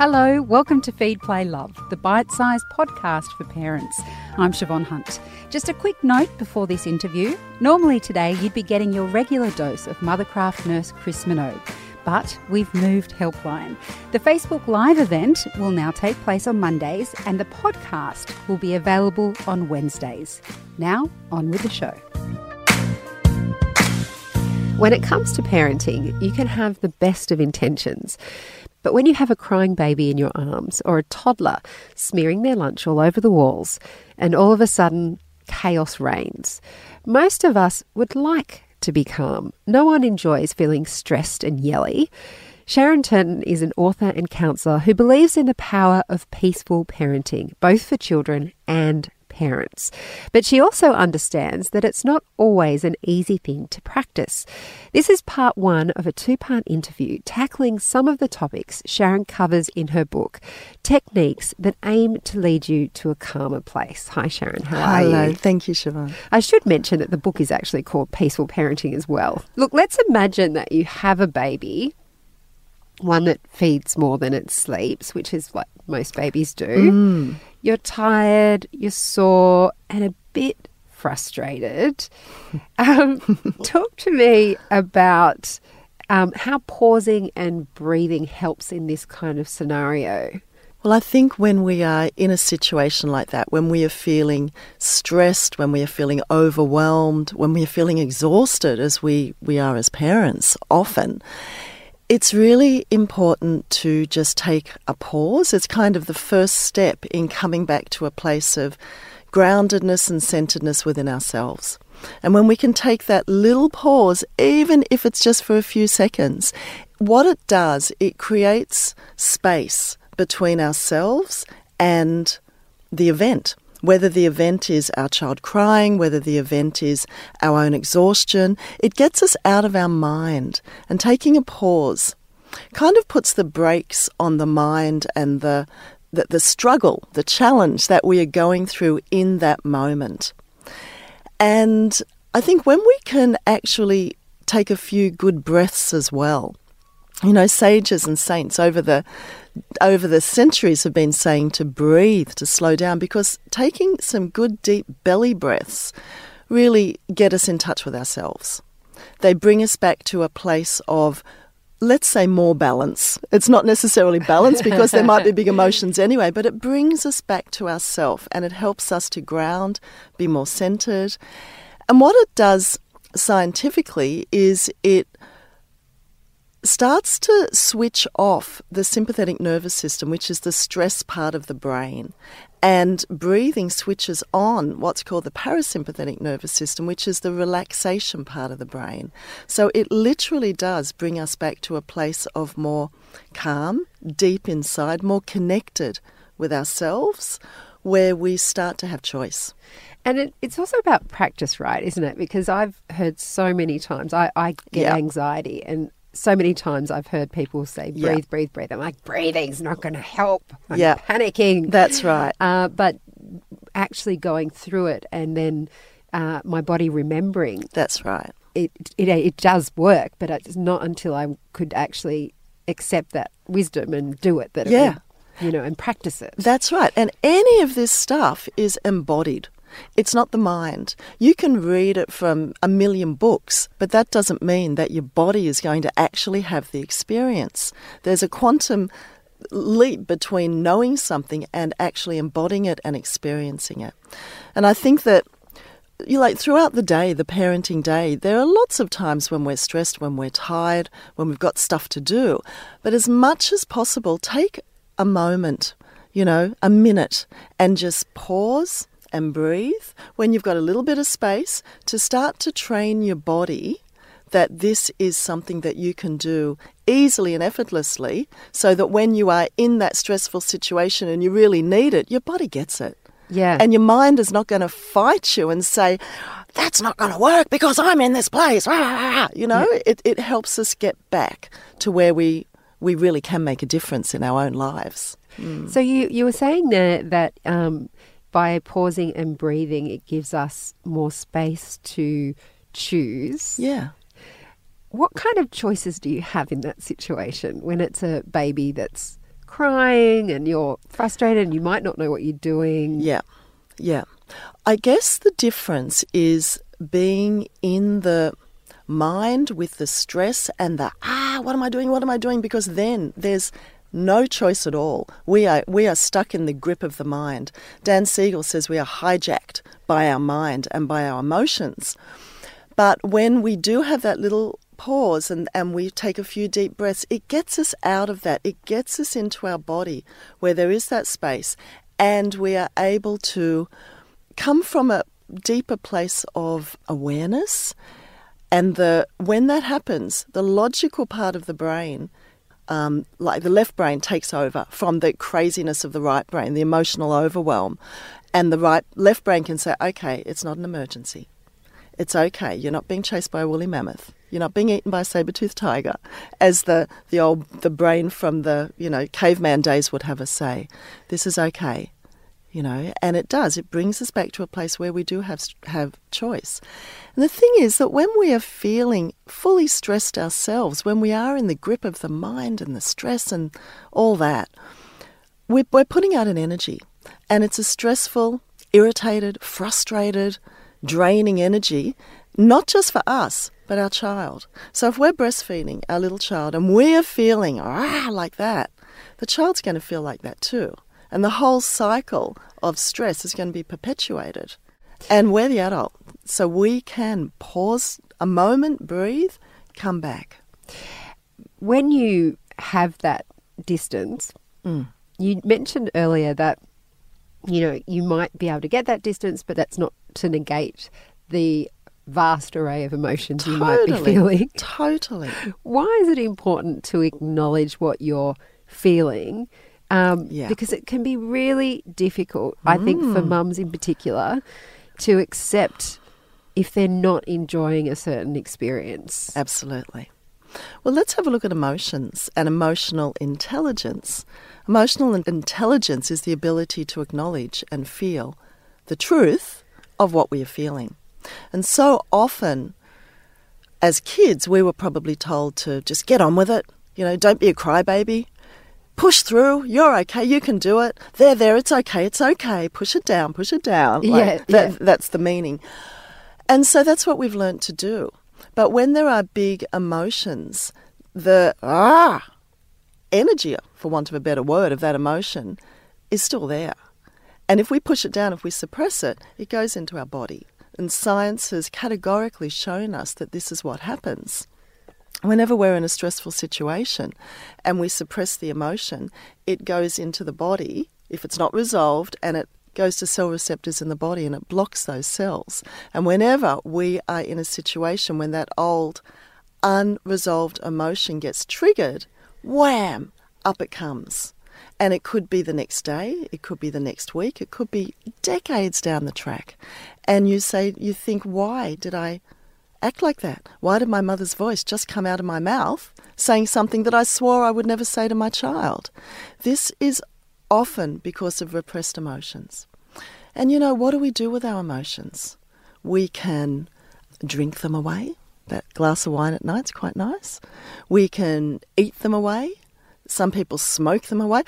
Hello, welcome to Feed, Play, Love, the bite-sized podcast for parents. I'm Siobhan Hunt. Just a quick note before this interview. Normally today you'd be getting your regular dose of Mothercraft nurse Chris Minogue, but we've moved helpline. The Facebook Live event will now take place on Mondays and the podcast will be available on Wednesdays. Now, on with the show. When it comes to parenting, you can have the best of intentions. But when you have a crying baby in your arms or a toddler smearing their lunch all over the walls and all of a sudden chaos reigns, most of us would like to be calm. No one enjoys feeling stressed and yelly. Sharon Turton is an author and counsellor who believes in the power of peaceful parenting, both for children and parents. But she also understands that it's not always an easy thing to practice. This is part one of a two-part interview tackling some of the topics Sharon covers in her book, Techniques That Aim to Lead You to a Calmer Place. Hi Sharon, how are you? Hello, thank you Siobhan. I should mention that the book is actually called Peaceful Parenting as well. Look, let's imagine that you have a baby, one that feeds more than it sleeps, which is what most babies do. Mm. You're tired, you're sore, and a bit frustrated. Talk to me about how pausing and breathing helps in this kind of scenario. Well, I think when we are in a situation like that, when we are feeling stressed, when we are feeling overwhelmed, when we are feeling exhausted, as we are as parents often, it's really important to just take a pause. It's kind of the first step in coming back to a place of groundedness and centeredness within ourselves. And when we can take that little pause, even if it's just for a few seconds, what it does, it creates space between ourselves and the event. Whether the event is our child crying, whether the event is our own exhaustion, it gets us out of our mind. And taking a pause kind of puts the brakes on the mind and the struggle, the challenge that we are going through in that moment. And I think when we can actually take a few good breaths as well, you know, sages and saints over the centuries have been saying to breathe, to slow down, because taking some good deep belly breaths really get us in touch with ourselves. They bring us back to a place of, let's say, more balance. It's not necessarily balance because there might be big emotions anyway, but it brings us back to ourselves and it helps us to ground, be more centered. And what it does scientifically is it starts to switch off the sympathetic nervous system, which is the stress part of the brain. And breathing switches on what's called the parasympathetic nervous system, which is the relaxation part of the brain. So it literally does bring us back to a place of more calm, deep inside, more connected with ourselves, where we start to have choice. And it's also about practice, right, isn't it? Because I've heard so many times, I get anxiety, and so many times I've heard people say, breathe, breathe, breathe. I'm like, breathing's not going to help. I'm panicking. That's right. But actually going through it and then my body remembering. That's right. It does work, but it's not until I could actually accept that wisdom and do it that it would, you know, and practice it. That's right. And any of this stuff is embodied. It's not the mind. You can read it from a million books, but that doesn't mean that your body is going to actually have the experience. There's a quantum leap between knowing something and actually embodying it and experiencing it. And I think that throughout the day, the parenting day, there are lots of times when we're stressed, when we're tired, when we've got stuff to do. But as much as possible, take a moment, you know, a minute, and just pause and breathe when you've got a little bit of space to start to train your body that this is something that you can do easily and effortlessly, so that when you are in that stressful situation and you really need it, your body gets it. Yeah. And your mind is not going to fight you and say, that's not going to work because I'm in this place. You know, it helps us get back to where we really can make a difference in our own lives. Mm. So you were saying there that by pausing and breathing, it gives us more space to choose. Yeah. What kind of choices do you have in that situation when it's a baby that's crying and you're frustrated and you might not know what you're doing. Yeah, yeah. I guess the difference is being in the mind with the stress and the, what am I doing? Because then there's no choice at all. We are stuck in the grip of the mind. Dan Siegel says we are hijacked by our mind and by our emotions. But when we do have that little pause and we take a few deep breaths, it gets us out of that. It gets us into our body where there is that space, and we are able to come from a deeper place of awareness. And when that happens, the logical part of the brain, like the left brain, takes over from the craziness of the right brain, the emotional overwhelm. And the left brain can say, okay, it's not an emergency. It's okay. You're not being chased by a woolly mammoth. You're not being eaten by a saber-toothed tiger, as the brain from the, caveman days would have us say. This is okay, and it does. It brings us back to a place where we do have choice. And the thing is that when we are feeling fully stressed ourselves, when we are in the grip of the mind and the stress and all that, we're putting out an energy. And it's a stressful, irritated, frustrated, draining energy, not just for us, but our child. So if we're breastfeeding our little child and we're feeling like that, the child's going to feel like that too. And the whole cycle of stress is going to be perpetuated. And we're the adult, so we can pause a moment, breathe, come back. When you have that distance, you mentioned earlier that, you might be able to get that distance, but that's not to negate the vast array of emotions you might be feeling. Totally. Why is it important to acknowledge what you're feeling? Because it can be really difficult, I think, for mums in particular, to accept if they're not enjoying a certain experience. Absolutely. Well, let's have a look at emotions and emotional intelligence. Emotional intelligence is the ability to acknowledge and feel the truth of what we are feeling. And so often, as kids, we were probably told to just get on with it. Don't be a crybaby. Push through. You're okay. You can do it. There. It's okay. It's okay. Push it down. Push it down. That's the meaning. And so that's what we've learned to do. But when there are big emotions, the energy, for want of a better word, of that emotion is still there. And if we push it down, if we suppress it, it goes into our body. And science has categorically shown us that this is what happens. Whenever we're in a stressful situation and we suppress the emotion, it goes into the body if it's not resolved, and it goes to cell receptors in the body and it blocks those cells. And whenever we are in a situation when that old unresolved emotion gets triggered, wham, up it comes. And it could be the next day, it could be the next week, it could be decades down the track. And you think, why did I act like that? Why did my mother's voice just come out of my mouth saying something that I swore I would never say to my child? This is often because of repressed emotions. And what do we do with our emotions? We can drink them away. That glass of wine at night's quite nice. We can eat them away. Some people smoke them away.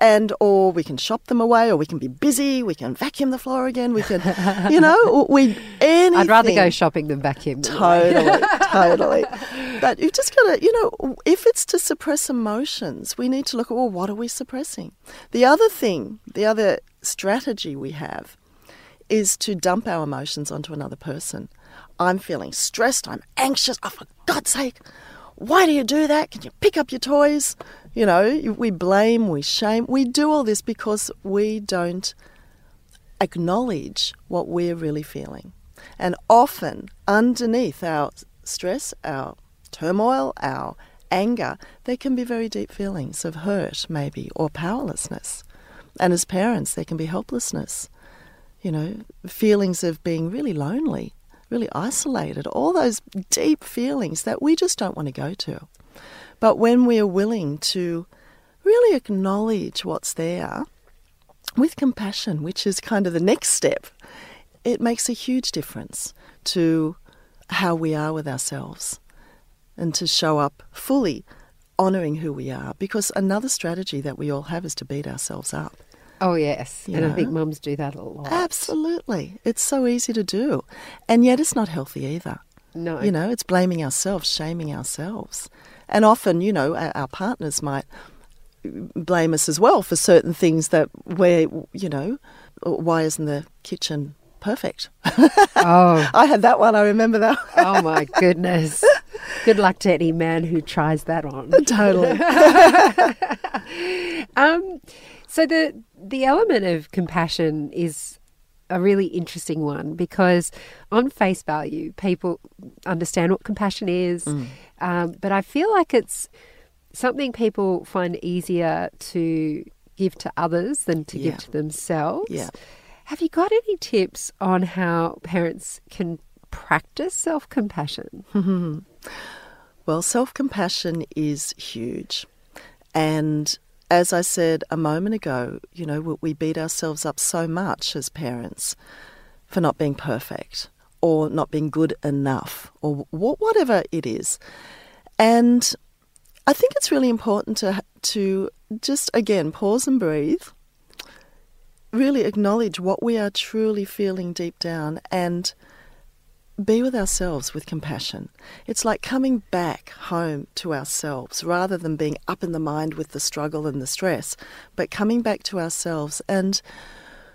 And or we can shop them away, or we can be busy, we can vacuum the floor again, we can, anything. I'd rather go shopping than vacuum. Totally. But you've just got to, if it's to suppress emotions, we need to look at, what are we suppressing? The other strategy we have is to dump our emotions onto another person. I'm feeling stressed, I'm anxious, for God's sake, why do you do that? Can you pick up your toys? We blame, we shame. We do all this because we don't acknowledge what we're really feeling. And often, underneath our stress, our turmoil, our anger, there can be very deep feelings of hurt, maybe, or powerlessness. And as parents, there can be helplessness, feelings of being really lonely, really isolated, all those deep feelings that we just don't want to go to. But when we are willing to really acknowledge what's there with compassion, which is kind of the next step, it makes a huge difference to how we are with ourselves. and to show up fully honouring who we are, because another strategy that we all have is to beat ourselves up. Oh, yes. You know? I think mums do that a lot. Absolutely. It's so easy to do. And yet it's not healthy either. No. You know, it's blaming ourselves, shaming ourselves. And often, you know, our partners might blame us as well for certain things that we're, you know, why isn't the kitchen perfect? Oh. I had that one. I remember that. Oh, my goodness. Good luck to any man who tries that on. Totally. So the element of compassion is a really interesting one, because on face value, people understand what compassion is, but I feel like it's something people find easier to give to others than to give to themselves. Yeah. Have you got any tips on how parents can practice self-compassion? Mm-hmm. Well, self-compassion is huge, and as I said a moment ago, you know, we beat ourselves up so much as parents for not being perfect or not being good enough or whatever it is. And I think it's really important to just, again, pause and breathe, really acknowledge what we are truly feeling deep down and be with ourselves with compassion. It's like coming back home to ourselves rather than being up in the mind with the struggle and the stress, but coming back to ourselves and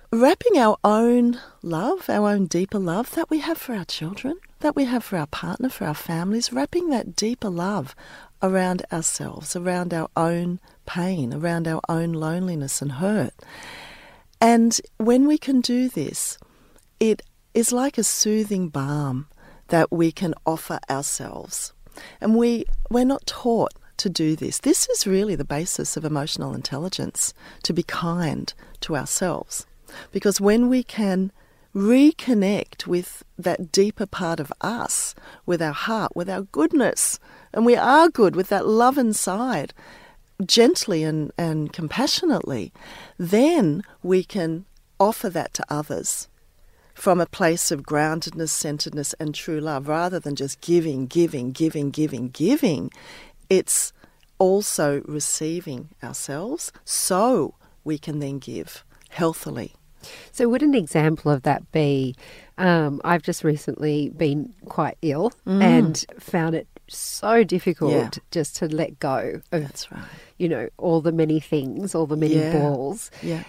wrapping our own love, our own deeper love that we have for our children, that we have for our partner, for our families, wrapping that deeper love around ourselves, around our own pain, around our own loneliness and hurt. And when we can do this, it is like a soothing balm that we can offer ourselves. And we're not taught to do this. This is really the basis of emotional intelligence, to be kind to ourselves. Because when we can reconnect with that deeper part of us, with our heart, with our goodness, and we are good with that love inside, gently and compassionately, then we can offer that to others from a place of groundedness, centeredness, and true love, rather than just giving. It's also receiving ourselves so we can then give healthily. So would an example of that be, I've just recently been quite ill and found it so difficult just to let go of, that's right, you know, all the many things, all the many balls. Yeah.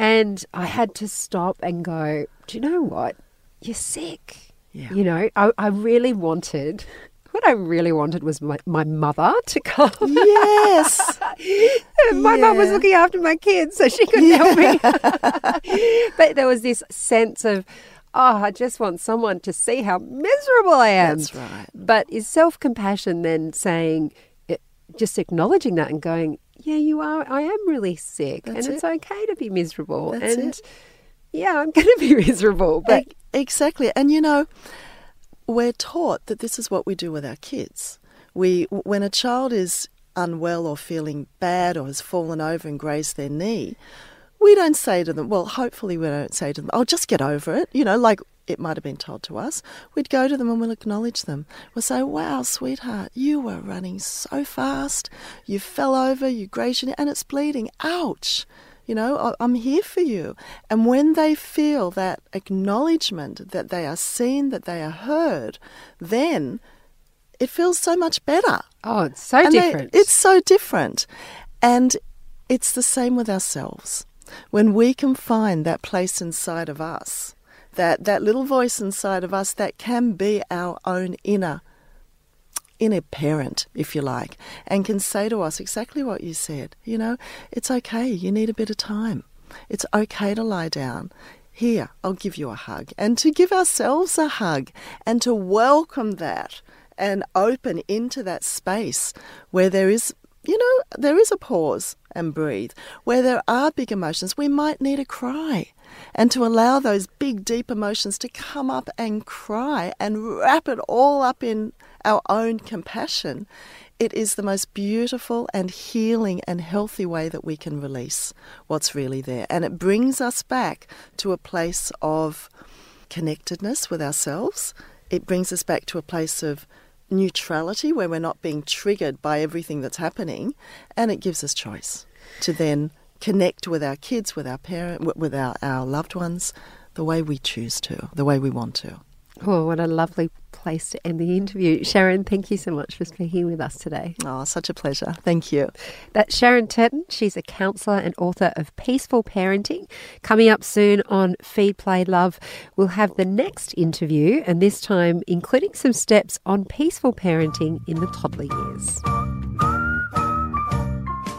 And I had to stop and go, do you know what? You're sick. Yeah. You know, what I really wanted was my mother to come. Yes. My mum was looking after my kids, so she couldn't help me. But there was this sense of, oh, I just want someone to see how miserable I am. That's right. But is self-compassion then saying, just acknowledging that and going, yeah, you are. I am really sick. That's and it's it. Okay to be miserable. That's and it. Yeah, I'm going to be miserable. But exactly. And, you know, we're taught that this is what we do with our kids. When a child is unwell or feeling bad or has fallen over and grazed their knee, we don't say to them, well, hopefully we don't say to them, oh, just get over it, you know, like it might have been told to us. We'd go to them and we'll acknowledge them. We'll say, wow, sweetheart, you were running so fast. You fell over, you grazed your knee, and it's bleeding. Ouch. You know, I'm here for you. And when they feel that acknowledgement, that they are seen, that they are heard, then it feels so much better. Oh, it's so different. It's so different. And it's the same with ourselves. When we can find that place inside of us, that little voice inside of us that can be our own inner parent, if you like, and can say to us exactly what you said, you know, it's okay, you need a bit of time. It's okay to lie down. Here, I'll give you a hug. And to give ourselves a hug and to welcome that and open into that space where there is, you know, there is a pause and breathe. Where there are big emotions, we might need a cry. And to allow those big, deep emotions to come up and cry and wrap it all up in our own compassion, it is the most beautiful and healing and healthy way that we can release what's really there. And it brings us back to a place of connectedness with ourselves. It brings us back to a place of neutrality where we're not being triggered by everything that's happening, and it gives us choice to then connect with our kids, with our parents, with our loved ones, the way we choose to, the way we want to. Oh, what a lovely place to end the interview. Sharon, thank you so much for speaking with us today. Oh, such a pleasure. Thank you. That's Sharon Turton. She's a counsellor and author of Peaceful Parenting. Coming up soon on Feed, Play, Love, we'll have the next interview, and this time including some steps on peaceful parenting in the toddler years.